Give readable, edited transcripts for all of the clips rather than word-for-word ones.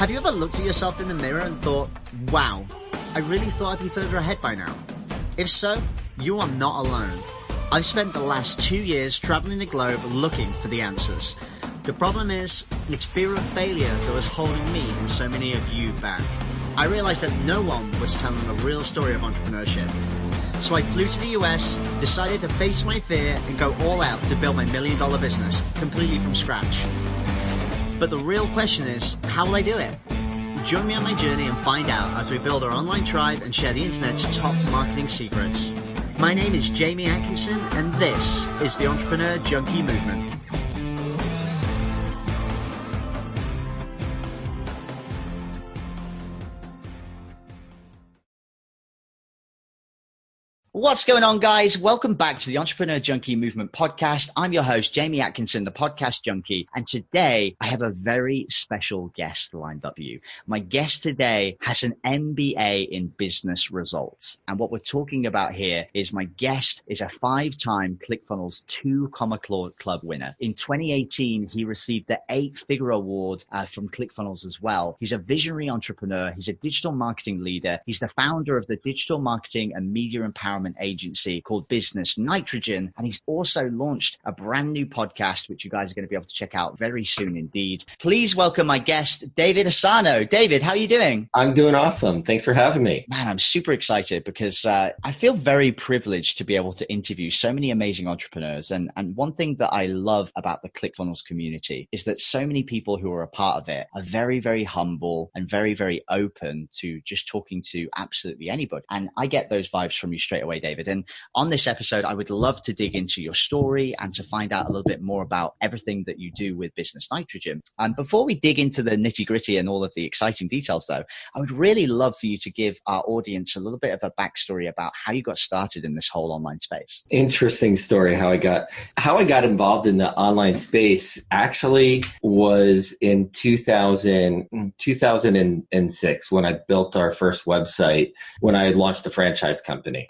Have you ever looked at yourself in the mirror and thought, wow, I really thought I'd be further ahead by now? If so, you are not alone. I've spent the last 2 years traveling the globe looking for the answers. The problem is, it's fear of failure that was holding me and so many of you back. I realized that no one was telling the real story of entrepreneurship. So I flew to the US, decided to face my fear and go all out to build my $1 million business completely from scratch. But the real question is, how will I do it? Join me on my journey and find out as we build our online tribe and share the internet's top marketing secrets. My name is Jamie Atkinson, and this is the Entrepreneur Junkie Movement. What's going on, guys? Welcome back to the Entrepreneur Junkie Movement podcast. I'm your host, Jamie Atkinson, the podcast junkie. And today I have a very special guest lined up for you. My guest today has an MBA in business results. And what we're talking about here is my guest is a 5-time ClickFunnels 2, Club winner. In 2018, he received the 8-figure award from ClickFunnels as well. He's a visionary entrepreneur. He's a digital marketing leader. He's the founder of the digital marketing and media empowerment agency called Business Nitrogen, and he's also launched a brand new podcast which you guys are going to be able to check out very soon indeed. Please welcome my guest, David Asarnow. David, how are you doing? I'm doing awesome. Thanks for having me. Man, I'm super excited because I feel very privileged to be able to interview so many amazing entrepreneurs, and one thing that I love about the ClickFunnels community is that so many people who are a part of it are very, very humble and very, very open to just talking to absolutely anybody. And I get those vibes from you straight away, David. And on this episode, I would love to dig into your story and to find out a little bit more about everything that you do with Business Nitrogen. And before we dig into the nitty gritty and all of the exciting details, though, I would really love for you to give our audience a little bit of a backstory about how you got started in this whole online space. Interesting story. How I got involved in the online space actually was in 2006 when I built our first website, when I had launched a franchise company.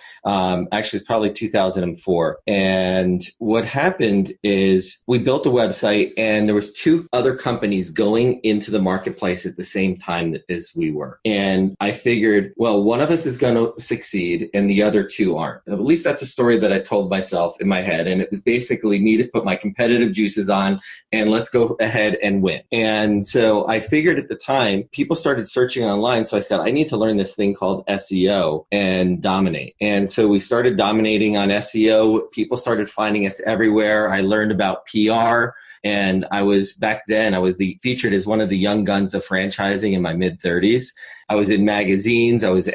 Actually, it's probably 2004. And what happened is we built a website, and there was 2 other companies going into the marketplace at the same time as we were. And I figured, well, one of us is going to succeed and the other 2 aren't. At least that's a story that I told myself in my head. And it was basically me to put my competitive juices on and let's go ahead and win. And so I figured at the time, people started searching online. So I said, I need to learn this thing called SEO and dominate. And so we started dominating on SEO. People started finding us everywhere. I learned about PR. And I was featured as one of the young guns of franchising in my mid-30s. I was in magazines. I was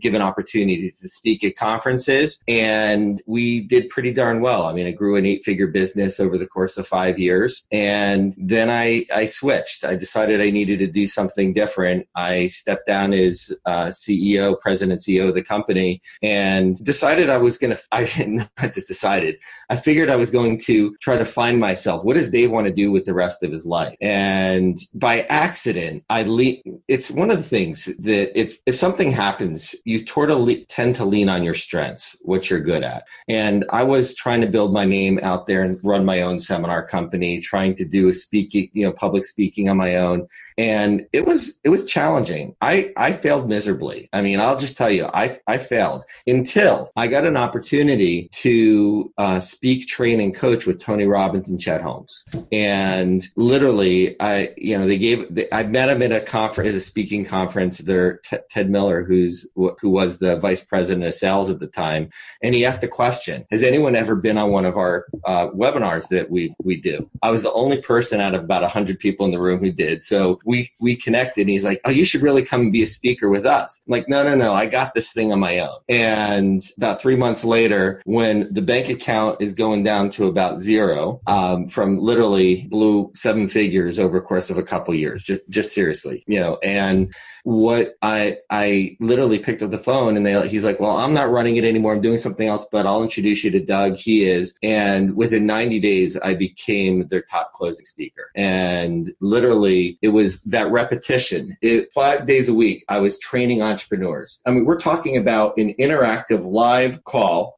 given opportunities to speak at conferences, and we did pretty darn well. I mean, I grew an 8-figure business over the course of 5 years, and then I switched. I decided I needed to do something different. I stepped down as president and CEO of the company, and I figured I was going to try to find myself. What does Dave want to do with the rest of his life? And by accident, it's one of the things that if something happens, you tend to lean on your strengths, what you're good at. And I was trying to build my name out there and run my own seminar company, trying to do public speaking on my own. And it was challenging. I failed miserably. I mean, I'll just tell you, I failed until I got an opportunity to speak, train, and coach with Tony Robbins and Chet Holmes. And literally, I met him at a conference, at a speaking conference. There, Ted Miller, who was the vice president of sales at the time, and he asked a question: has anyone ever been on one of our webinars that we do? I was the only person out of about 100 people in the room who did. So we connected. And he's like, oh, you should really come and be a speaker with us. I'm like, no, I got this thing on my own. And about 3 months later, when the bank account is going down to about zero, from literally blew seven figures over the course of a couple of years, just seriously, you know, and what I literally picked up the phone and he's like, well, I'm not running it anymore. I'm doing something else, but I'll introduce you to Doug. He is. And within 90 days, I became their top closing speaker. And literally it was that repetition. 5 days a week, I was training entrepreneurs. I mean, we're talking about an interactive live call,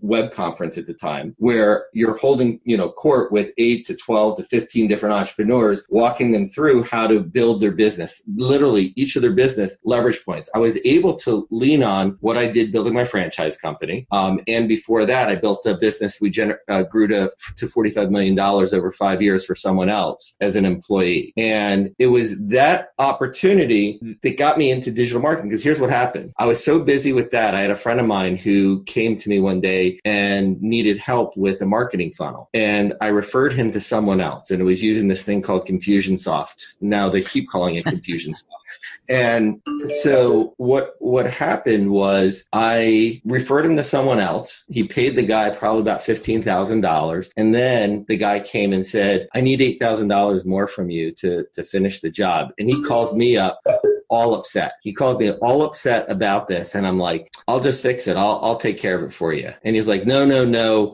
web conference at the time, where you're holding, you know, court with 8 to 12 to 15 different entrepreneurs, walking them through how to build their business, literally each of their business leverage points. I was able to lean on what I did building my franchise company. And before that, I built a business. We grew to $45 million over 5 years for someone else as an employee. And it was that opportunity that got me into digital marketing, because here's what happened. I was so busy with that. I had a friend of mine who came to me one day and needed help with a marketing funnel. And I referred him to someone else. And it was using this thing called Confusionsoft. Now they keep calling it Confusionsoft. And so what happened was I referred him to someone else. He paid the guy probably about $15,000. And then the guy came and said, I need $8,000 more from you to finish the job. And he calls me up all upset. He called me all upset about this. And I'm like, I'll just fix it. I'll take care of it for you. And he's like, no.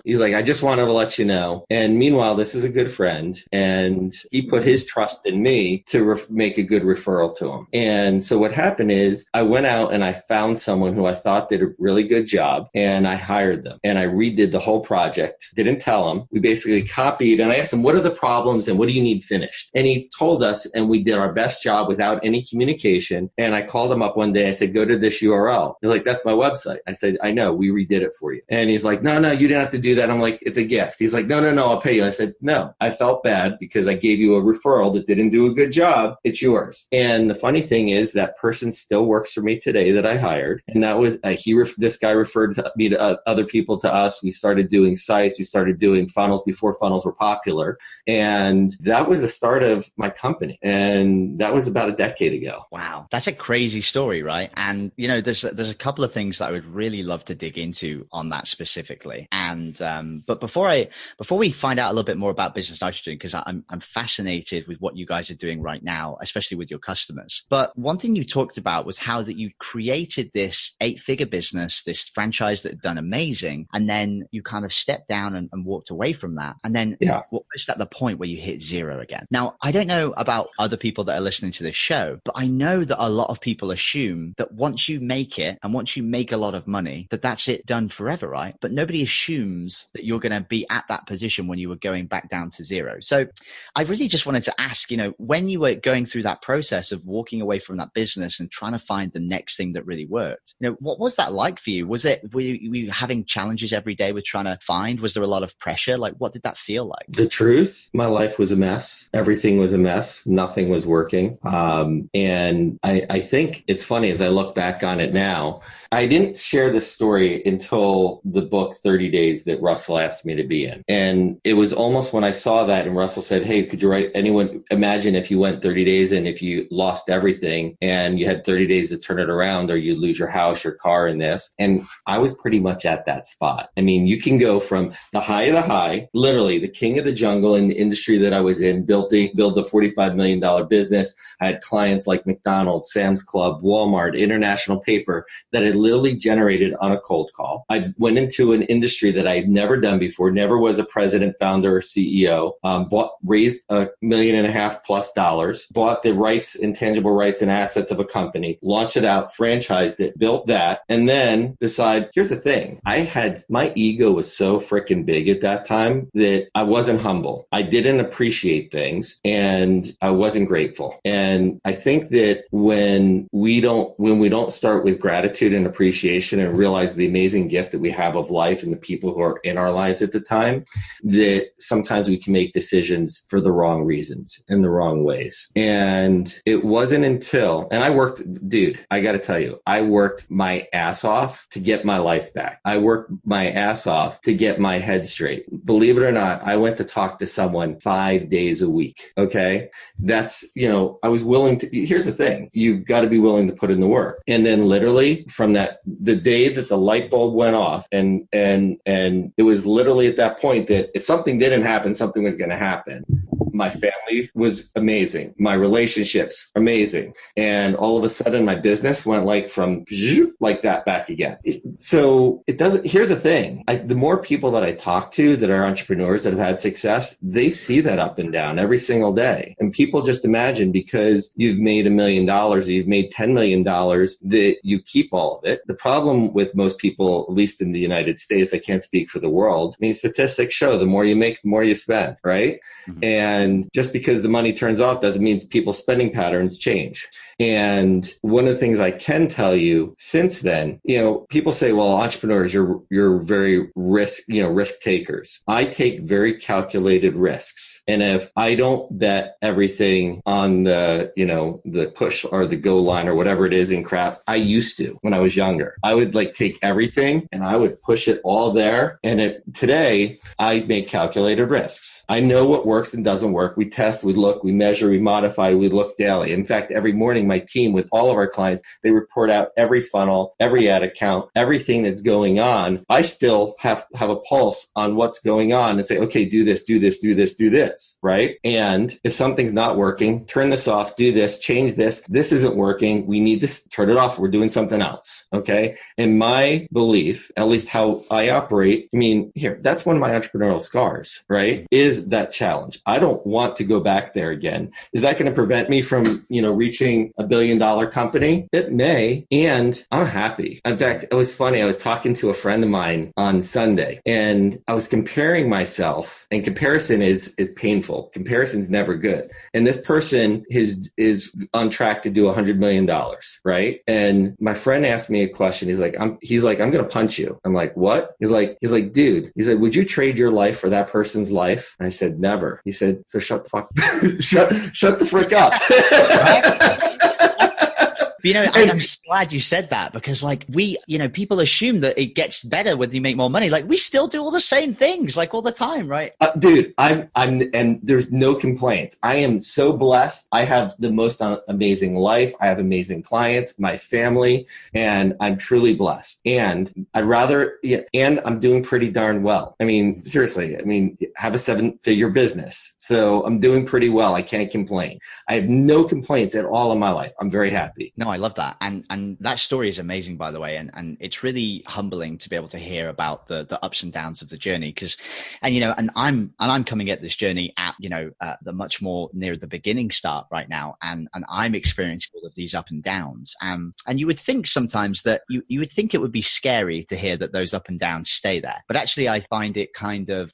He's like, I just wanted to let you know. And meanwhile, this is a good friend. And he put his trust in me to make a good referral to him. And so what happened is I went out and I found someone who I thought did a really good job, and I hired them and I redid the whole project. Didn't tell him. We basically copied, and I asked him, what are the problems and what do you need finished? And he told us, and we did our best job without any communication. And I called him up one day. I said, go to this URL. He's like, that's my website. I said, I know, we redid it for you. And he's like, no, you didn't have to do that. I'm like, it's a gift. He's like, no, I'll pay you. I said, no, I felt bad because I gave you a referral that didn't do a good job. It's yours. And the funny thing is that person still works for me today that I hired. And that was, this guy referred me to other people to us. We started doing sites. We started doing funnels before funnels were popular. And that was the start of my company. And that was about a decade ago. Wow. That's a crazy story, right? And, you know, there's a couple of things that I would really love to dig into on that specifically. And, but before we find out a little bit more about Business Nitrogen, because I'm fascinated with what you guys are doing right now, especially with your customers. But one thing you talked about was how that you created this 8-figure business, this franchise that had done amazing. And then you kind of stepped down and walked away from that. And then it's at the point where you hit zero again. Now, I don't know about other people that are listening to this show, but I know that a lot of people assume that once you make it and once you make a lot of money, that that's it, done forever, right? But nobody assumes that you're going to be at that position when you were going back down to zero. So I really just wanted to ask, you know, when you were going through that process of walking away from that business and trying to find the next thing that really worked, you know, what was that like for you? Were you having challenges every day with trying to find? Was there a lot of pressure? Like, what did that feel like? The truth, my life was a mess. Everything was a mess. Nothing was working. And I think it's funny, as I look back on it now, I didn't share this story until the book 30 Days that Russell asked me to be in. And it was almost when I saw that and Russell said, hey, could you write anyone? Imagine if you went 30 days and if you lost everything and you had 30 days to turn it around, or you lose your house, your car, and this. And I was pretty much at that spot. I mean, you can go from the high of the high, literally the king of the jungle in the industry that I was in, build a $45 million business. I had clients like McDonald's, Sam's Club, Walmart, International Paper that had literally generated on a cold call. I went into an industry that I had never done before, never was a president, founder, or CEO, raised $1.5 million+, bought the rights, intangible rights and assets of a company, launched it out, franchised it, built that, and then decide, here's the thing. My ego was so freaking big at that time that I wasn't humble. I didn't appreciate things and I wasn't grateful. And I think that when we don't start with gratitude and appreciation, appreciation and realize the amazing gift that we have of life and the people who are in our lives at the time, that sometimes we can make decisions for the wrong reasons in the wrong ways. And it wasn't until, and I worked, dude, I got to tell you, I worked my ass off to get my life back. I worked my ass off to get my head straight. Believe it or not, I went to talk to someone 5 days a week. Okay. That's, you know, I was willing to, here's the thing, you've got to be willing to put in the work. And then literally from that, the day that the light bulb went off, and it was literally at that point that if something didn't happen, something was going to happen. My family was amazing. My relationships, amazing. And all of a sudden, my business went like from like that back again. So it doesn't, here's the thing. The more people that I talk to that are entrepreneurs that have had success, they see that up and down every single day. And people just imagine because you've made $1 million or you've made $10 million that you keep all of it. The problem with most people, at least in the United States, I can't speak for the world. I mean, statistics show the more you make, the more you spend, right? Mm-hmm. And just because the money turns off doesn't mean people's spending patterns change. And one of the things I can tell you since then, you know, people say, well, entrepreneurs, you're very risk takers. I take very calculated risks. And if I don't bet everything on the, you know, the push or the go line or whatever it is in crap, I used to when I was younger, I would like take everything and I would push it all there. And today I make calculated risks. I know what works and doesn't work. We test, we look, we measure, we modify, we look daily. In fact, every morning, my team with all of our clients, they report out every funnel, every ad account, everything that's going on. I still have a pulse on what's going on and say, okay, do this, do this, do this, do this, right? And if something's not working, turn this off, do this, change this. This isn't working. We need this. Turn it off. We're doing something else, okay? And my belief, at least how I operate, I mean, here, that's one of my entrepreneurial scars, right? Is that challenge. I don't want to go back there again. Is that going to prevent me from, you know, reaching $1 billion company? It may, and I'm happy. In fact, it was funny. I was talking to a friend of mine on Sunday, and I was comparing myself, and comparison is painful. Comparison's never good. And this person is on track to do $100 million, right? And my friend asked me a question. He's like, I'm going to punch you. I'm like, what? He's like, dude. He said, would you trade your life for that person's life? And I said, never. He said, so shut the fuck, shut the frick up. You know, I'm glad you said that because like we, you know, people assume that it gets better when you make more money. Like we still do all the same things like all the time, right? Dude, I'm, and there's no complaints. I am so blessed. I have the most amazing life. I have amazing clients, my family, and I'm truly blessed. And I'd rather, and I'm doing pretty darn well. I mean, seriously, have a 7-figure business. So I'm doing pretty well. I can't complain. I have no complaints at all in my life. I'm very happy. No, I love that. And that story is amazing, by the way. And it's really humbling to be able to hear about the ups and downs of the journey. Cause, and you know, and I'm coming at this journey at, you know, the much more near the beginning start right now. And I'm experiencing all of these up and downs. And you would think sometimes that you would think it would be scary to hear that those up and downs stay there, but actually I find it kind of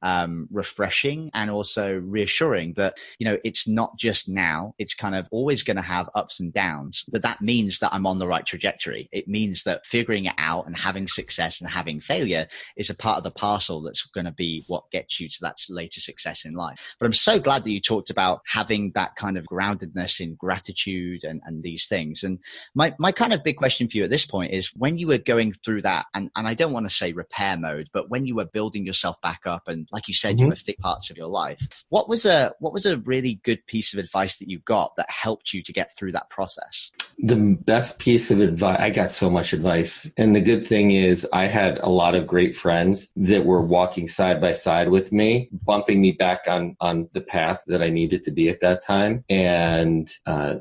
refreshing and also reassuring that, you know, it's not just now, it's kind of always going to have ups and downs, but that means that I'm on the right trajectory. It means that figuring it out and having success and having failure is a part of the parcel that's going to be what gets you to that later success in life. But I'm so glad that you talked about having that kind of groundedness in gratitude and these things. And my kind of big question for you at this point is when you were going through that, and I don't want to say repair mode, but when you were building yourself back up and like you said, you were thick parts of your life, what was a really good piece of advice that you got that helped you to get through that process? The best piece of advice, I got so much advice. And the good thing is I had a lot of great friends that were walking side by side with me, bumping me back on the path that I needed to be at that time. And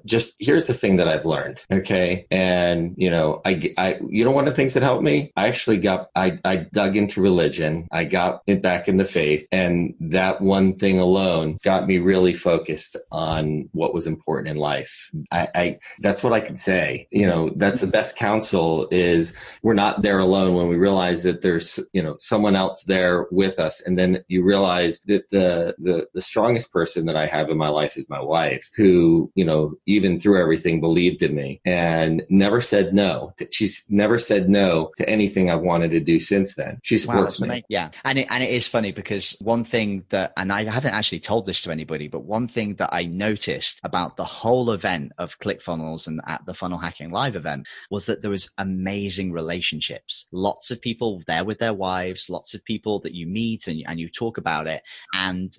just here's the thing that I've learned. Okay. And, you know, I you know, one of the things that helped me, I actually I dug into religion. I got it back into faith. And that one thing alone got me really focused on what was important in life. That's what I could say. You know, that's the best counsel is we're not there alone when we realize that there's, you know, someone else there with us. And then you realize that the strongest person that I have in my life is my wife, who, you know, even through everything believed in me and never said no. She's never said no to anything I've wanted to do since then. She supports me. Yeah. And it is funny because one thing that, and I haven't actually told this to anybody, but one thing that I noticed about the whole event of ClickFunnels and at the Funnel Hacking Live event was that there was amazing relationships. Lots of people there with their wives, lots of people that you meet and you talk about it. And,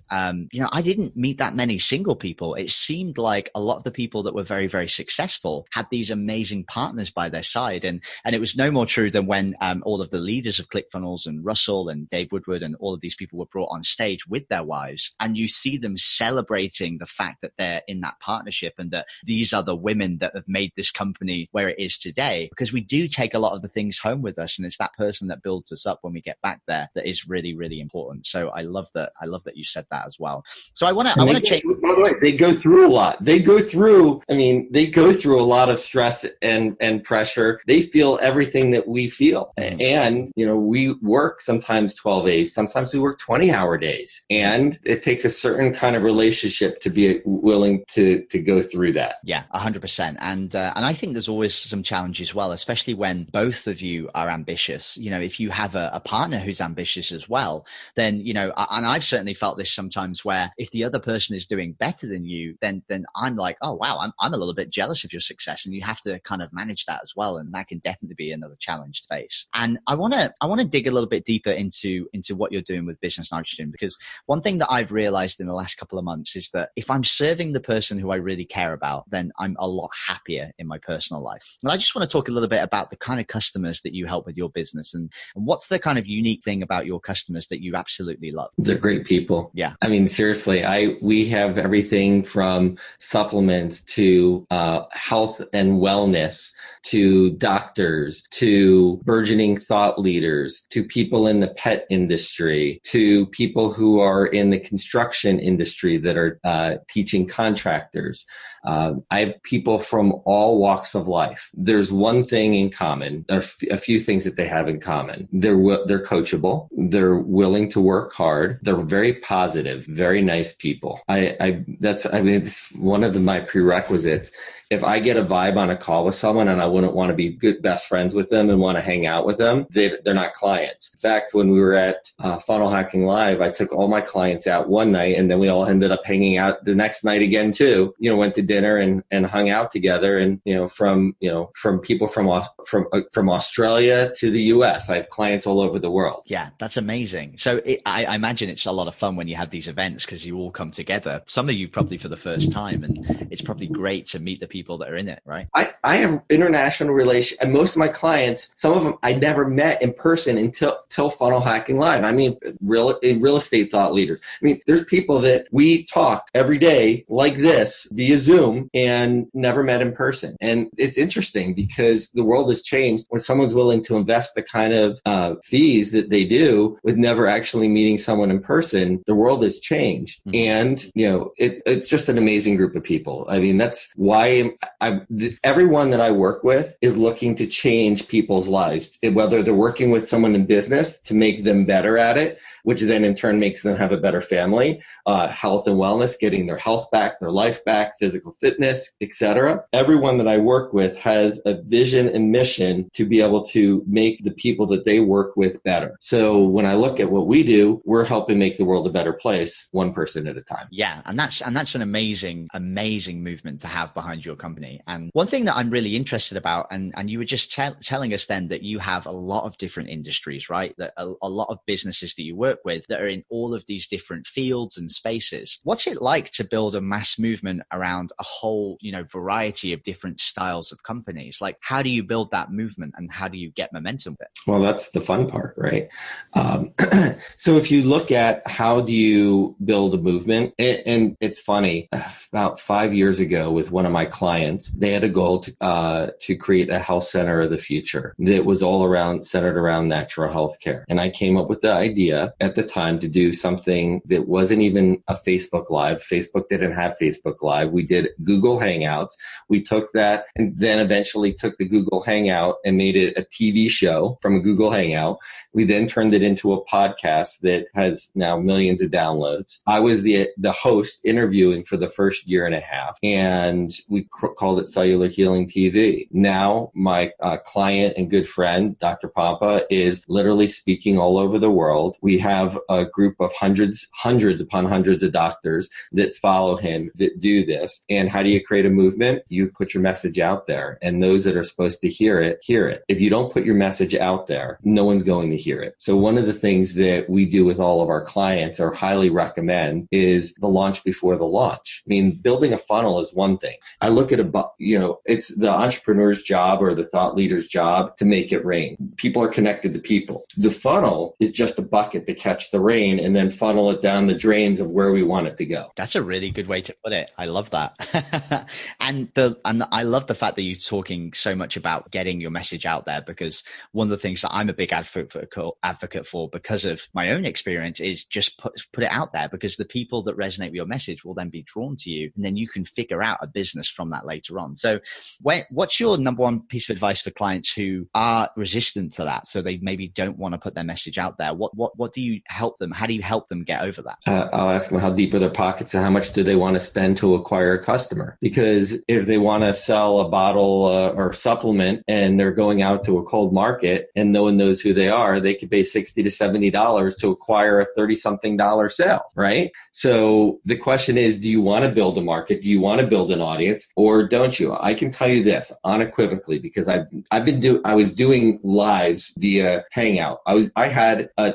you know, I didn't meet that many single people. It seemed like a lot of the people that were very, very successful had these amazing partners by their side. And it was no more true than when all of the leaders of ClickFunnels and Russell and Dave Woodward and all of these people were brought on stage with their wives. And you see them celebrating the fact that they're in that partnership and that these are the women that have made this company where it is today, because we do take a lot of the things home with us. And it's that person that builds us up when we get back there that is really, really important. So I love that. I love that you said that as well. So I want to check. By the way, they go through a lot. They go through a lot of stress and pressure. They feel everything that we feel. Mm. And, you know, we work sometimes 12 days, sometimes we work 20-hour days. And it takes a certain kind of relationship to be willing to go through that. Yeah, 100%. And I think there's always some challenge as well, especially when both of you are ambitious. You know, if you have a partner who's ambitious as well, then, you know, and I've certainly felt this sometimes where if the other person is doing better than you, then I'm like, oh, wow, I'm a little bit jealous of your success. And you have to kind of manage that as well. And that can definitely be another challenge to face. And I want to dig a little bit deeper into what you're doing with Business Nitrogen, because one thing that I've realized in the last couple of months is that if I'm serving the person who I really care about, then I'm a lot happier in my personal life. And I just want to talk a little bit about the kind of customers that you help with your business and what's the kind of unique thing about your customers that you absolutely love. They're great people. Yeah. I mean, seriously, we have everything from supplements to health and wellness, to doctors, to burgeoning thought leaders, to people in the pet industry, to people who are in the construction industry that are teaching contractors. I have people from all walks of life. There's one thing in common, or a few things that they have in common. They're coachable. They're willing to work hard. They're very positive, very nice people. It's one of my prerequisites. If I get a vibe on a call with someone and I wouldn't want to be good best friends with them and want to hang out with them, they're not clients. In fact, when we were at Funnel Hacking Live, I took all my clients out one night and then we all ended up hanging out the next night again too. You know, went to dinner and hung out together. And, you know, from people from Australia to the US, I have clients all over the world. Yeah, that's amazing. So I imagine it's a lot of fun when you have these events because you all come together. Some of you probably for the first time, and it's probably great to meet the people that are in it, right? I have international relations, and most of my clients, some of them I never met in person until Funnel Hacking Live. I mean, real estate thought leaders. I mean, there's people that we talk every day like this via Zoom and never met in person. And it's interesting because the world has changed when someone's willing to invest the kind of fees that they do with never actually meeting someone in person. The world has changed. Mm-hmm. And, you know, it's just an amazing group of people. I mean, that's why everyone that I work with is looking to change people's lives, whether they're working with someone in business to make them better at it, which then in turn makes them have a better family, health and wellness, getting their health back, their life back, physical fitness, etc. Everyone that I work with has a vision and mission to be able to make the people that they work with better. So when I look at what we do, we're helping make the world a better place, one person at a time. Yeah, and that's an amazing, amazing movement to have behind your company. And one thing that I'm really interested about, and you were just telling us then that you have a lot of different industries, right? That a lot of businesses that you work with that are in all of these different fields and spaces. What's it like to build a mass movement around a whole, you know, variety of different styles of companies? Like, how do you build that movement and how do you get momentum with it? Well, that's the fun part, right? So if you look at how do you build a movement, and it's funny, about 5 years ago with one of my clients, clients, they had a goal to create a health center of the future that was all around, centered around natural health care. And I came up with the idea at the time to do something that wasn't even a Facebook Live. Facebook didn't have Facebook Live. We did Google Hangouts. We took that and then eventually took the Google Hangout and made it a TV show from a Google Hangout. We then turned it into a podcast that has now millions of downloads. I was the host interviewing for the first year and a half, and we called it Cellular Healing TV. Now my client and good friend, Dr. Pampa, is literally speaking all over the world. We have a group of hundreds upon hundreds of doctors that follow him that do this. And how do you create a movement? You put your message out there, and those that are supposed to hear it, hear it. If you don't put your message out there, no one's going to hear it. So one of the things that we do with all of our clients, or highly recommend, is the launch before the launch. I mean, building a funnel is one thing. I look at it's the entrepreneur's job or the thought leader's job to make it rain. People are connected to people. The funnel is just a bucket to catch the rain and then funnel it down the drains of where we want it to go. That's a really good way to put it. I love that. And I love the fact that you're talking so much about getting your message out there, because one of the things that I'm a big advocate for, because of my own experience, is just put it out there, because the people that resonate with your message will then be drawn to you, and then you can figure out a business from that later on. So what's your number one piece of advice for clients who are resistant to that? So they maybe don't want to put their message out there. What do you help them? How do you help them get over that? I'll ask them how deep are their pockets and how much do they want to spend to acquire a customer? Because if they want to sell a bottle or supplement and they're going out to a cold market and no one knows who they are, they could pay $60 to $70 to acquire a $30-something sale, right? So the question is, do you want to build a market? Do you want to build an audience, or don't you? I can tell you this unequivocally, because I was doing lives via Hangout. I had a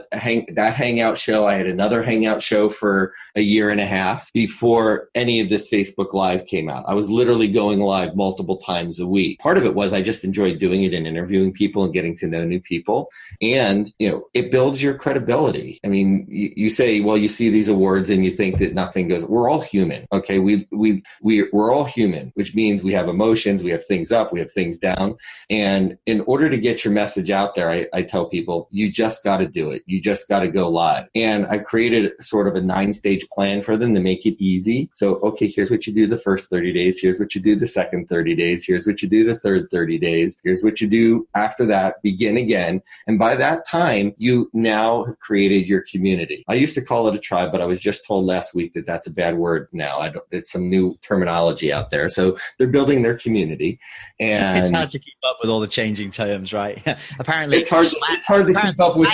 Hangout show. I had another Hangout show for a year and a half before any of this Facebook Live came out. I was literally going live multiple times a week. Part of it was I just enjoyed doing it and interviewing people and getting to know new people. And, you know, it builds your credibility. I mean, you say, well, you see these awards and you think that nothing goes. We're all human. Okay. We're all human, which means we have emotions, we have things up, we have things down. And in order to get your message out there, I tell people, you just got to do it. You just got to go live. And I created sort of a 9-stage plan for them to make it easy. So, okay, here's what you do the first 30 days. Here's what you do the second 30 days. Here's what you do the third 30 days. Here's what you do after that. Begin again. And by that time, you now have created your community. I used to call it a tribe, but I was just told last week that that's a bad word now. It's some new terminology out there. So they're building their community. And it's hard to keep up with all the changing terms, right? Apparently, it's hard to keep up with.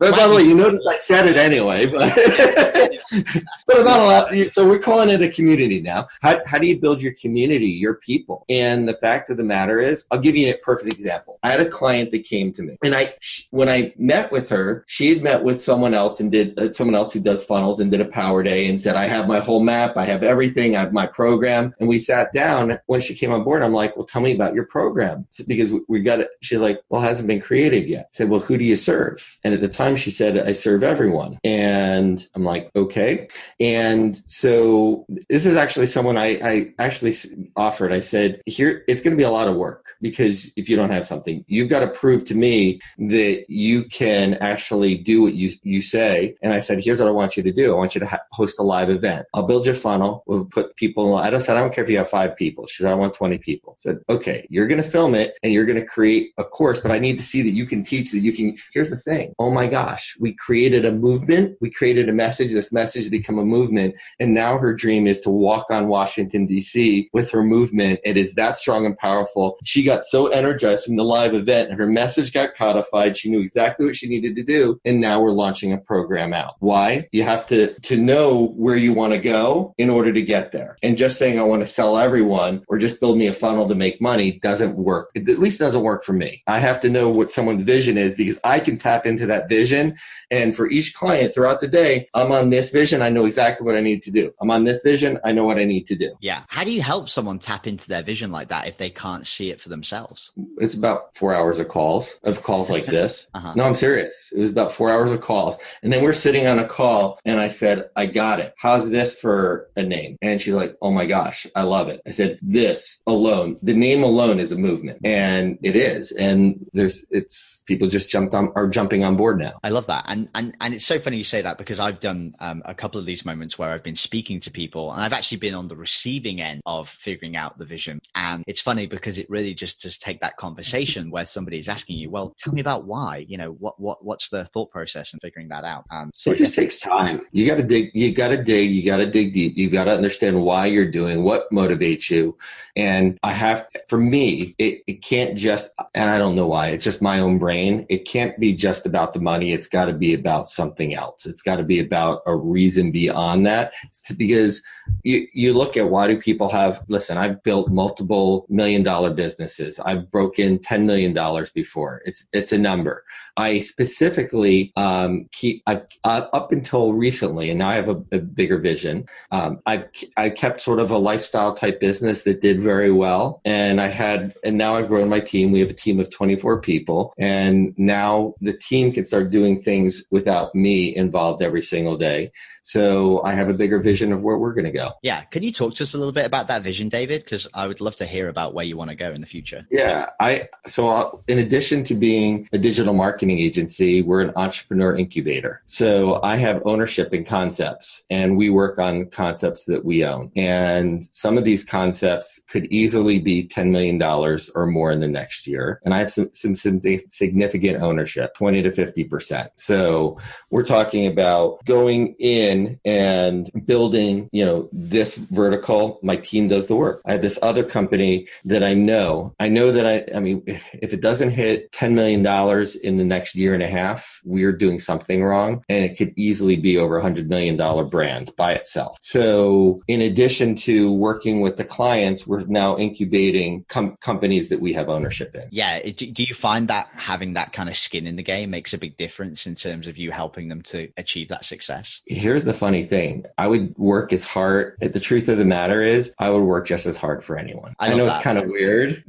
But by the way, you notice I said it anyway. But, but I'm not allowed. So we're calling it a community now. How do you build your community, your people? And the fact of the matter is, I'll give you a perfect example. I had a client that came to me, and when I met with her, she had met with someone else and did someone else who does funnels and did a power day and said, I have my whole map, I have everything, I have my program. And we sat down when she came on board. I'm like, well, tell me about your program, because we got it. She's like, well, it hasn't been created yet. I said, well, who do you serve? And at the time she said, I serve everyone. And I'm like, okay. And so this is actually someone I actually offered. I said, here, it's going to be a lot of work, because if you don't have something, you've got to prove to me that you can actually do what you say. And I said, here's what I want you to do. I want you to host a live event. I'll build your funnel. We'll put people in. I said, I don't care if you have 5 people. She said, I want 20 people. I said, okay, you're going to film it and you're going to create a course, but I need to see that you can teach, that you can. Here's the thing. Oh my gosh, we created a movement. We created a message. This message became a movement. And now her dream is to walk on Washington, D.C. with her movement. It is that strong and powerful. She got so energized from the live event and her message got codified. She knew exactly what she needed to do. And now we're launching a program out. Why? You have to know where you want to go in order to get there. And just saying, I want to sell everyone or just build me a funnel to make money doesn't work. It at least doesn't work for me. I have to know what someone's vision is, because I can tap into that vision. And for each client throughout the day, I'm on this vision. I know exactly what I need to do. I'm on this vision. I know what I need to do. Yeah. How do you help someone tap into their vision like that if they can't see it for themselves? It's about 4 hours of calls like this. Uh-huh. No, I'm serious. It was about 4 hours of calls. And then we're sitting on a call and I said, I got it. How's this for a name? And she's like, oh my gosh, I love love it. I said, this alone, the name alone is a movement. And it is. And people just are jumping on board now. I love that. And it's so funny you say that, because I've done a couple of these moments where I've been speaking to people and I've actually been on the receiving end of figuring out the vision. And it's funny because it really just does take that conversation where somebody is asking you, well, tell me about why, you know, what's the thought process and figuring that out. So it just takes time. You got to dig deep. You've got to understand why you're doing, what motivates you. And for me, it can't just, and I don't know why, it's just my own brain. It can't be just about the money. It's got to be about something else. It's got to be about a reason beyond that. It's because you look at why do people have, listen, I've built multiple $1 million businesses. I've broken $10 million before. It's a number. I specifically up until recently, and now I have a bigger vision. I kept sort of a lifestyle type business that did very well. And now I've grown my team. We have a team of 24 people. And now the team can start doing things without me involved every single day. So I have a bigger vision of where we're going to go. Yeah. Can you talk to us a little bit about that vision, David? Because I would love to hear about where you want to go in the future. Yeah. So in addition to being a digital marketing agency, we're an entrepreneur incubator. So I have ownership in concepts, and we work on concepts that we own. And some of these concepts could easily be $10 million or more in the next year. And I have some significant ownership, 20 to 50%. So we're talking about going in and building, you know, this vertical. My team does the work. I have this other company that I know that if it doesn't hit $10 million in the next year and a half, we're doing something wrong. And it could easily be over $100 million brand by itself. So in addition to working with the clients, we're now incubating companies that we have ownership in. Yeah. Do you find that having that kind of skin in the game makes a big difference in terms of you helping them to achieve that success? Here's the funny thing. I would work as hard. The truth of the matter is I would work just as hard for anyone. I know it's kind of weird.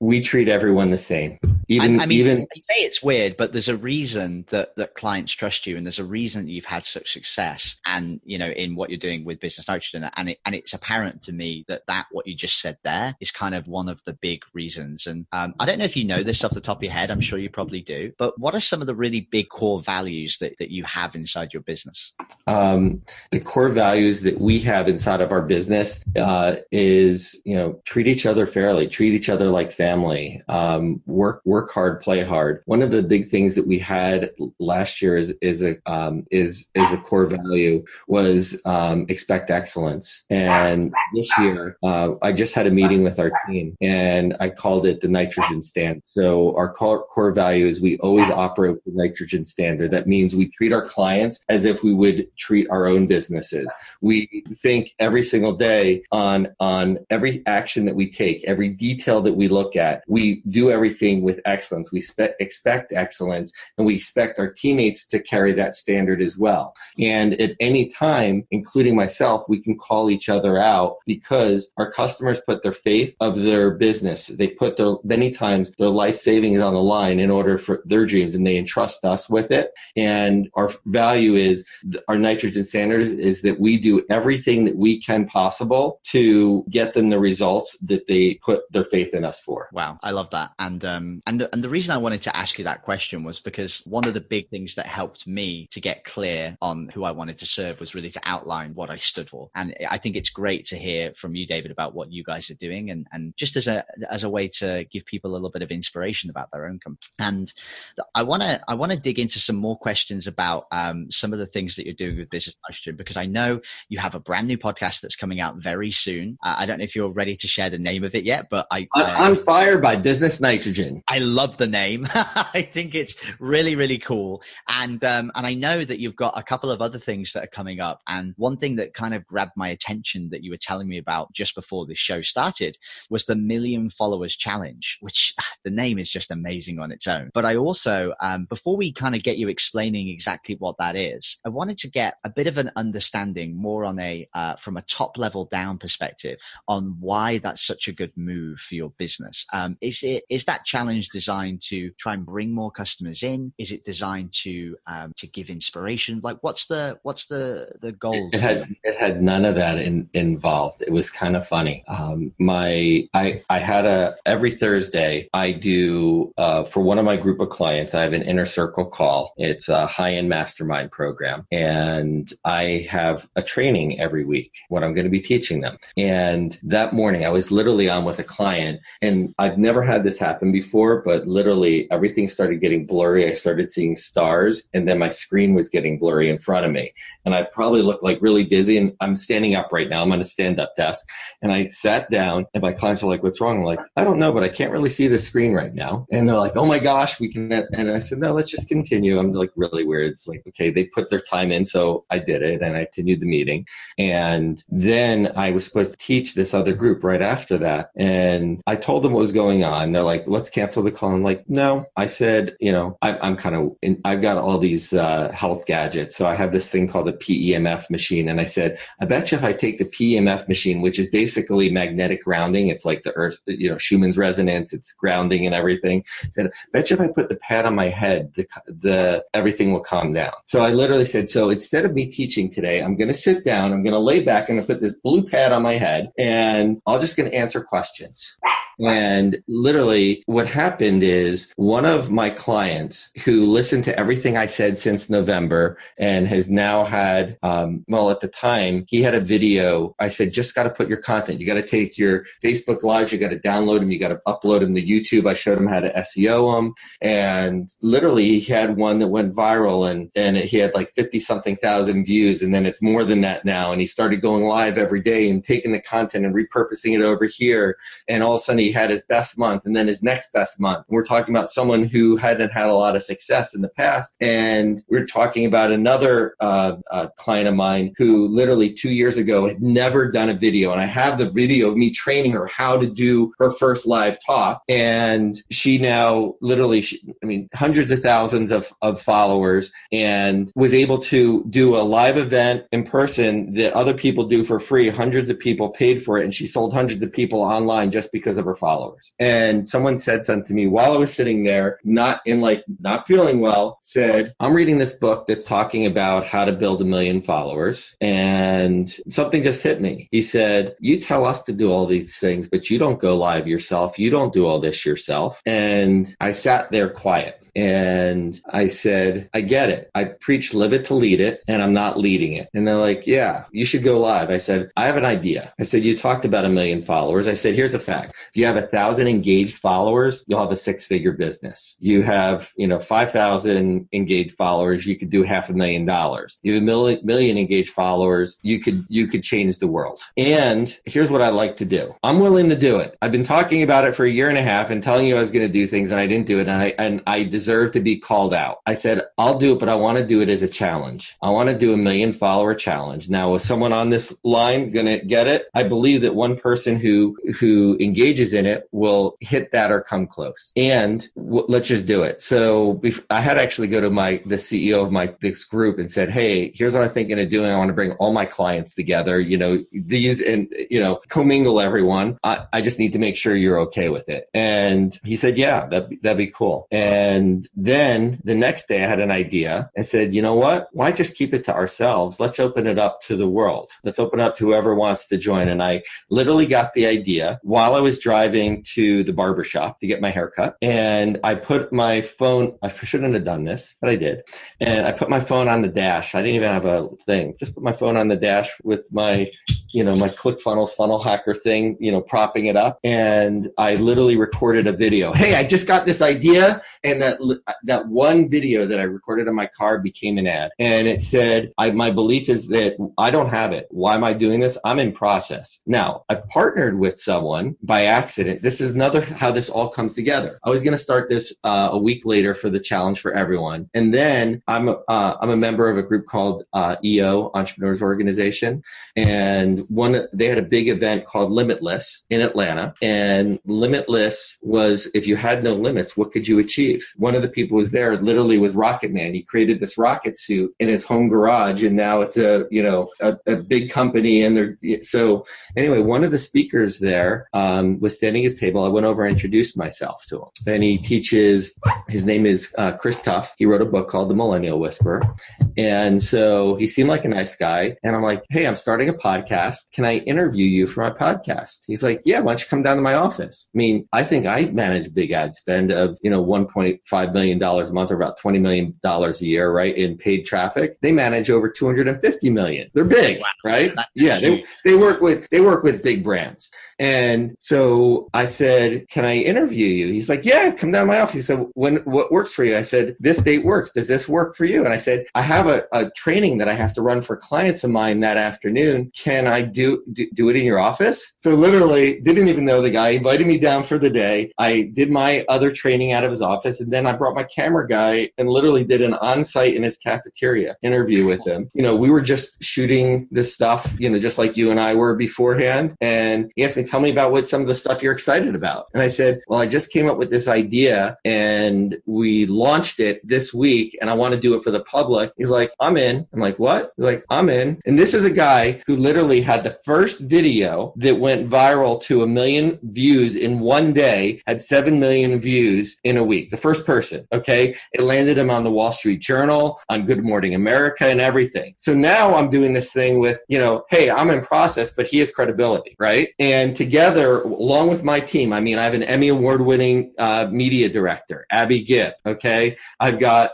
We treat everyone the same. You say it's weird, but there's a reason that clients trust you, and there's a reason that you've had such success, and you know, in what you're doing with Business Nitrogen, and it's apparent to me that what you just said there is kind of one of the big reasons. And I don't know if you know this off the top of your head. I'm sure you probably do. But what are some of the really big core values that you have inside your business? The core values that we have inside of our business is, you know, treat each other fairly, treat each other like family, work hard, play hard. One of the big things that we had last year is a core value was expect excellence. And this year, I just had a meeting with our team, and I called it the nitrogen standard. So our core value is we always operate with the nitrogen standard. That means we treat our clients as if we would treat our own businesses. We think every single day on every action that we take, every detail that we look at. We do everything with excellence. We expect excellence, and we expect our teammates to carry that standard as well. And at any time, including myself, we can call each other out because our customers put their faith of their business. They put many times their life savings on the line in order for their dreams, and they entrust us with it. And our value is our nitrogen standards is that we do everything that we can possible to get them the results that they put their faith in us for. Wow. I love that. And the reason I wanted to ask you that question was because one of the big things that helped me to get clear on who I wanted to serve was really to outline what I stood for. And I think it's great to hear from you, David, about what you guys are doing, and just as a way to give people a little bit of inspiration about their own company. And I want to dig into some more questions about some of the things that you're doing with Business Nitrogen, because I know you have a brand new podcast that's coming out very soon. I don't know if you're ready to share the name of it yet, but On Fire by Business Nitrogen. I love the name. I think it's really, really cool. And I know that you've got a couple of other things that are coming up. And one thing that kind of grabbed my attention that you were telling me about just before this show started was the Million Followers Challenge, which the name is just amazing on its own. But I also, before we kind of get you explaining exactly what that is, I wanted to get a bit of an understanding more on from a top level down perspective on why that's such a good move for your business. Is that challenge designed to try and bring more customers in? Is it designed to give inspiration? Like, what's the goal? It had none of that in involved. It was kind of funny. Every Thursday I do, for one of my group of clients, I have an inner circle call. It's a high-end mastermind program. And I have a training every week, what I'm going to be teaching them. And that morning I was literally on with a client, and I've never had this happen before, but literally everything started getting blurry. I started seeing stars, and then my screen was getting blurry in front of me. And I probably looked like really dizzy, and I'm standing up right now. I'm on a stand-up desk. And I sat down, and my clients were like, what's wrong? I'm like, I don't know, but I can't really see the screen right now. And they're like, oh my gosh, we can. And I said, no, let's just continue. I'm like really weird. It's like, okay, they put their time in. So I did it, and I continued the meeting. And then I was supposed to teach this other group right after that. And I told them what was going on. They're like, let's cancel the call. I'm like, no, I said, you know, I've got all these health gadgets. So I have this thing called a PEMF machine. And I said, I bet you if I take the PEMF machine, which is basically magnetic grounding, it's like the earth, you know, Schumann's resonance, it's grounding and everything. I said, I bet you if I put the pad on my head, the everything will calm down. So I literally said, so instead of me teaching today, I'm going to sit down, I'm going to lay back, and I'm going to put this blue pad on my head, and I'm just going to answer questions. And literally what happened is one of my clients who listened to everything I said since November and has now had, at the time he had a video. I said, just got to put your content. You got to take your Facebook lives. You got to download them. You got to upload them to YouTube. I showed him how to SEO them. And literally he had one that went viral, and he had like 50 something thousand views. And then it's more than that now. And he started going live every day and taking the content and repurposing it over here. And all of a sudden he had his best month, and then his next best month. We're talking about someone who hadn't had a lot of success in the past. And we're talking about another client of mine who literally 2 years ago had never done a video. And I have the video of me training her how to do her first live talk. And she now literally, hundreds of thousands of followers, and was able to do a live event in person that other people do for free. Hundreds of people paid for it. And she sold hundreds of people online just because of her followers. And someone said something to me while I was sitting there, not feeling well, said, I'm reading this book that's talking about how to build 1 million followers. And something just hit me. He said, you tell us to do all these things, but you don't go live yourself. You don't do all this yourself. And I sat there quiet. And I said, I get it. I preach live it to lead it, and I'm not leading it. And they're like, yeah, you should go live. I said, I have an idea. I said, you talked about 1 million followers. I said, here's a fact. If you have 1,000 engaged followers, you'll have a 6-figure business. You have, 5,000 engaged followers, you could do $500,000. You have a million engaged followers, you could change the world. And here's what I like to do. I'm willing to do it. I've been talking about it for a year and a half and telling you I was going to do things, and I didn't do it. And I deserve to be called out. I said, I'll do it, but I want to do it as a challenge. I want to do a 1 million follower challenge. Now, was someone on this line going to get it? I believe that one person who engages in it will hit that or come close, and let's just do it. So I had actually go to the CEO of this group and said, hey, here's what I'm thinking of doing. I want to bring all my clients together, commingle everyone. I just need to make sure you're okay with it. And he said, yeah, that'd be cool. And then the next day I had an idea and said, you know what, why just keep it to ourselves? Let's open it up to the world. Let's open up to whoever wants to join. And I literally got the idea while I was driving to the barbershop to get my haircut, and I put my phone, I shouldn't have done this, but I did. And I put my phone on the dash. I didn't even have a thing, just put my phone on the dash with my, my ClickFunnels funnel hacker thing, propping it up. And I literally recorded a video. Hey, I just got this idea. And that one video that I recorded in my car became an ad. And it said, my belief is that I don't have it. Why am I doing this? I'm in process. Now, I've partnered with someone by accident. This is how this all comes together. I was going to start this a week later for the challenge for everyone. And then I'm a member of a group called EO, Entrepreneurs Organization. And they had a big event called Limitless in Atlanta. And Limitless was, if you had no limits, what could you achieve? One of the people who was there literally was Rocket Man. He created this rocket suit in his home garage. And now it's a big company. And so anyway, one of the speakers there was was standing at his table. I went over and introduced myself to him. And he teaches, his name is Chris Tuff. He wrote a book called The Millennial Whisperer. And so he seemed like a nice guy. And I'm like, hey, I'm starting a podcast. Can I interview you for my podcast? He's like, yeah, why don't you come down to my office? I mean, I think I manage a big ad spend of, you know, $1.5 million a month or about $20 million a year, right? In paid traffic. They manage over $250 million. They're big, wow, right? Yeah. They work with big brands. And so I said, can I interview you? He's like, yeah, come down to my office. He said, what works for you? I said, this date works. Does this work for you? And I said, I have a training that I have to run for clients of mine that afternoon. Can I do it in your office? So literally didn't even know the guy. He invited me down for the day. I did my other training out of his office. And then I brought my camera guy and literally did an on-site in his cafeteria interview with him. You know, we were just shooting this stuff, you know, just like you and I were beforehand. And he asked me, tell me about what some of the stuff you're excited about. And I said, well, I just came up with this idea and we launched it this week and I want to do it for the public. He's like, I'm in. I'm like, what? He's like, I'm in. And this is a guy who literally had the first video that went viral to 1 million views in one day, had 7 million views in a week. The first person, okay? It landed him on the Wall Street Journal, on Good Morning America and everything. So now I'm doing this thing with, you know, hey, I'm in process, but he has credibility, right? And together, along with my team, I mean, I have an Emmy award-winning media director, Abby Gibb, okay? I've got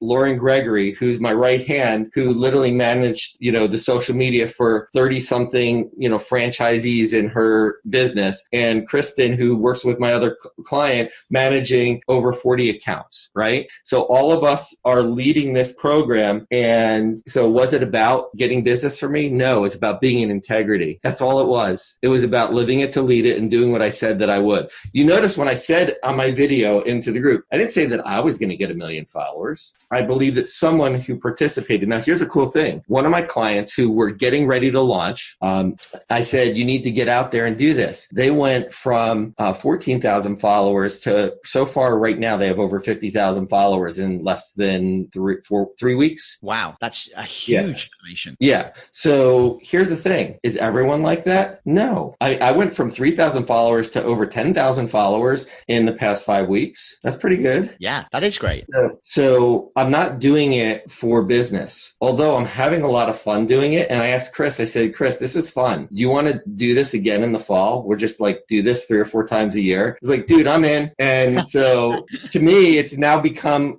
Lauren Gregory, who's my right hand, who literally managed, you know, the social media for 30-something, you know, franchisees in her business. And Kristen, who works with my other client, managing over 40 accounts, right? So all of us are leading this program. And so was it about getting business for me? No, it's about being in integrity. That's all it was. It was about living it to lead it and doing what I said that I would. You notice when I said on my video into the group, I didn't say that I was going to get 1 million followers. I believe that someone who participated. Now, here's a cool thing. One of my clients who were getting ready to launch, I said, you need to get out there and do this. They went from 14,000 followers to so far right now, they have over 50,000 followers in less than 3 weeks. Wow. That's a huge donation. Yeah. So here's the thing. Is everyone like that? No. I went from 3,000 followers to over 10,000 followers in the past 5 weeks. That's pretty good. Yeah, that is great. So I'm not doing it for business, although I'm having a lot of fun doing it. And I asked Chris, I said, Chris, this is fun. Do you want to do this again in the fall? We're just like, do this 3 or 4 times a year. He's like, dude, I'm in. And so to me, it's now become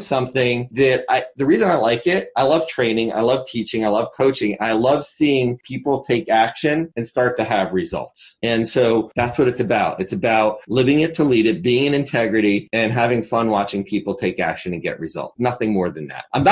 something that the reason I like it, I love training. I love teaching. I love coaching. I love seeing people take action and start to have results. And so that's what it's about. It's about living it to lead it, being in integrity, and having fun watching people take action and get results. Nothing more than that. I'm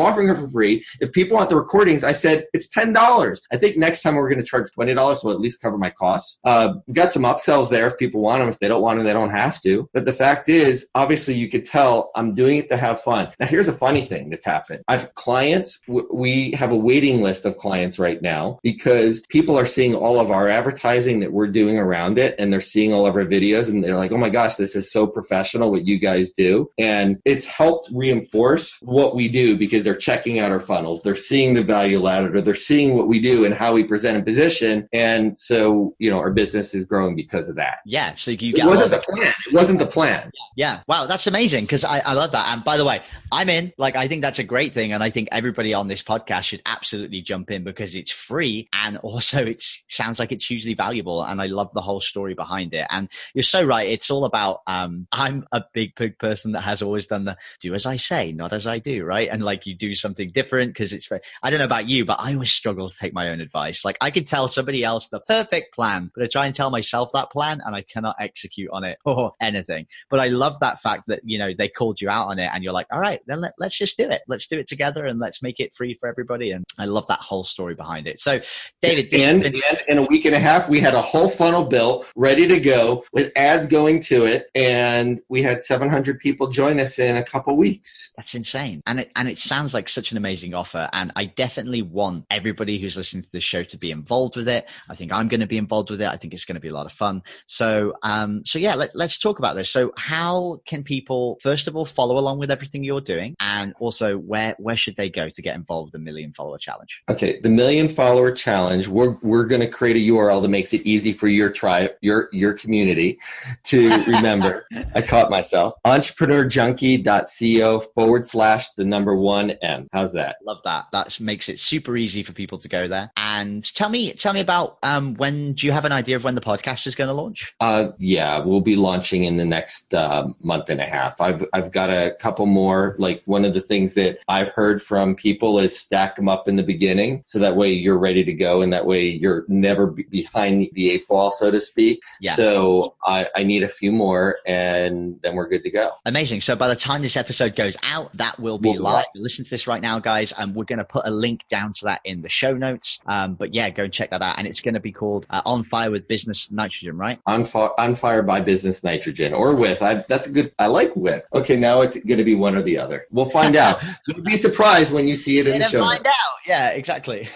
offering it for free. If people want the recordings, I said, it's $10. I think next time we're going to charge $20, so at least cover my costs. Got some upsells there if people want them. If they don't want them, they don't have to. But the fact is, obviously you could tell I'm doing it to have fun. Now, here's a funny thing that's happened. I've clients, we have a waiting list of clients right now because people are seeing all of our advertising that we're doing around it, and they're seeing all of our videos, and they're like, oh my gosh, this is so professional what you guys do. And it's helped reinforce what we do because they're checking out our funnels. They're seeing the value ladder, or they're seeing what we do and how we present and position. And so, you know, our business is growing because of that. Yeah. So you got It wasn't the plan. Yeah. Wow. That's amazing. Because I love that. And by the way, I'm in. Like, I think that's a great thing. And I think everybody on this podcast should absolutely jump in because it's free. And also it sounds like it's hugely valuable. And I love the whole story behind it. And you're so right. It's all about, I'm a big person that has always done the do as I say, not as I do. Right. And like, you do something different because it's very, I don't know about you, but I always struggle to take my own advice. Like, I could tell somebody else the perfect plan, but I try and tell myself that plan and I cannot execute on it or anything. But I love that fact that, you know, they called you out on it and you're like, all right, then let's just do it. Let's do it together and let's make it free for everybody. And I love that whole story behind it. So David, and in a week and a half, we had a whole funnel built, ready to go with ads going to it. And we had 700 people join us in a couple weeks. That's insane. And it sounds like such an amazing offer. And I definitely want everybody who's listening to the show to be involved with it. I think I'm going to be involved with it. I think it's going to be a lot of fun. So, let's talk about this. So how can people, first of all, follow along with everything you're doing? And also where should they go to get involved with the Million Follower Challenge? Okay. The Million Follower Challenge, we're going to create a URL that makes it easy easy for your tribe, your community to remember. I caught myself. entrepreneurjunkie.co/1M. How's that? Love that. That makes it super easy for people to go there. And tell me about when, do you have an idea of when the podcast is going to launch? Yeah, we'll be launching in the next month and a half. I've got a couple more. Like, one of the things that I've heard from people is stack them up in the beginning, so that way you're ready to go, and that way you're never behind the eight ball, so to speak. Yeah. So I need a few more, and then we're good to go. Amazing. So by the time this episode goes out, that will be live. Listen to this right now, guys, and we're going to put a link down to that in the show notes. But yeah, go and check that out. And it's going to be called On Fire with Business Nitrogen, right? On Fire by Business Nitrogen, or with. That's a good, I like with. Okay, now it's going to be one or the other. We'll find out. You'll be surprised when you see it in the show. Find out. Yeah, exactly.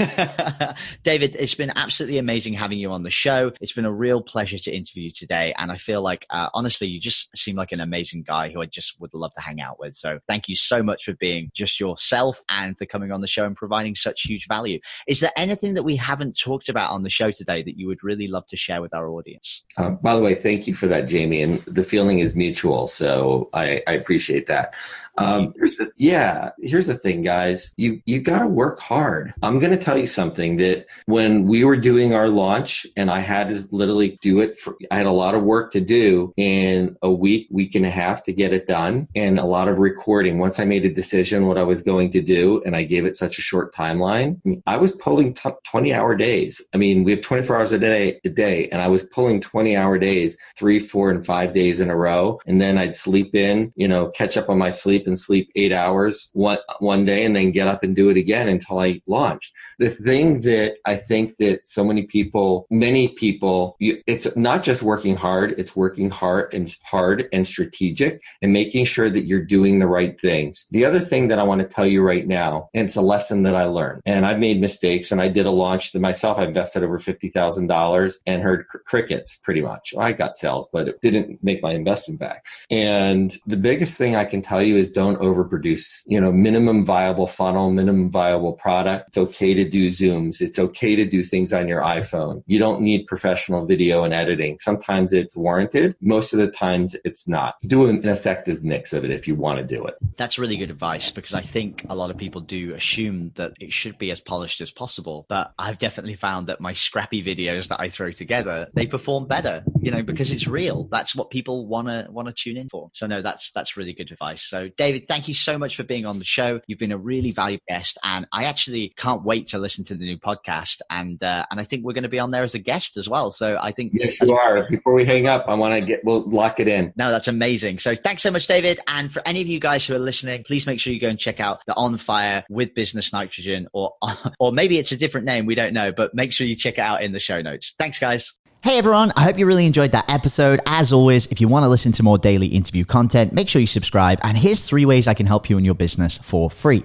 David, it's been absolutely amazing having you on the show. It's been a real pleasure to interview you today. And I feel like, honestly, you just seem like an amazing guy who I just would love to hang out with. So thank you so much for being just yourself and for coming on the show and providing such huge value. Is there anything that we haven't talked about on the show today that you would really love to share with our audience? By the way, thank you for that, Jamie. And the feeling is mutual. So I appreciate that. Here's the thing, guys. You got to work hard. I'm going to tell you something that when we were doing our launch, and I had to literally do it, I had a lot of work to do in a week and a half to get it done, and a lot of recording. Once I made a decision what I was going to do, and I gave it such a short timeline, I was pulling 20-hour days. I mean, we have 24 hours a day, and I was pulling 20-hour days, 3, 4, and 5 days in a row, and then I'd sleep in, catch up on my sleep. And sleep 8 hours one day, and then get up and do it again until I launched. The thing that I think that so many people, it's not just working hard, it's working hard and strategic, and making sure that you're doing the right things. The other thing that I want to tell you right now, and it's a lesson that I learned, and I've made mistakes, and I did a launch that myself, I invested over $50,000 and heard crickets pretty much. I got sales, but it didn't make my investment back. And the biggest thing I can tell you is don't overproduce. Minimum viable funnel, minimum viable product. It's okay to do Zooms. It's okay to do things on your iPhone. You don't need professional video and editing. Sometimes it's warranted. Most of the times it's not. Do an effective mix of it if you want to do it. That's really good advice, because I think a lot of people do assume that it should be as polished as possible. But I've definitely found that my scrappy videos that I throw together, they perform better, because it's real. That's what people want to tune in for. So no, that's really good advice. So David, thank you so much for being on the show. You've been a really valuable guest, and I actually can't wait to listen to the new podcast. And I think we're going to be on there as a guest as well. So I think yes, you are. Before we hang up, we'll lock it in. No, that's amazing. So thanks so much, David. And for any of you guys who are listening, please make sure you go and check out the On Fire with Business Nitrogen, or maybe it's a different name. We don't know, but make sure you check it out in the show notes. Thanks, guys. Hey everyone, I hope you really enjoyed that episode. As always, if you want to listen to more daily interview content, make sure you subscribe. And here's 3 ways I can help you in your business for free.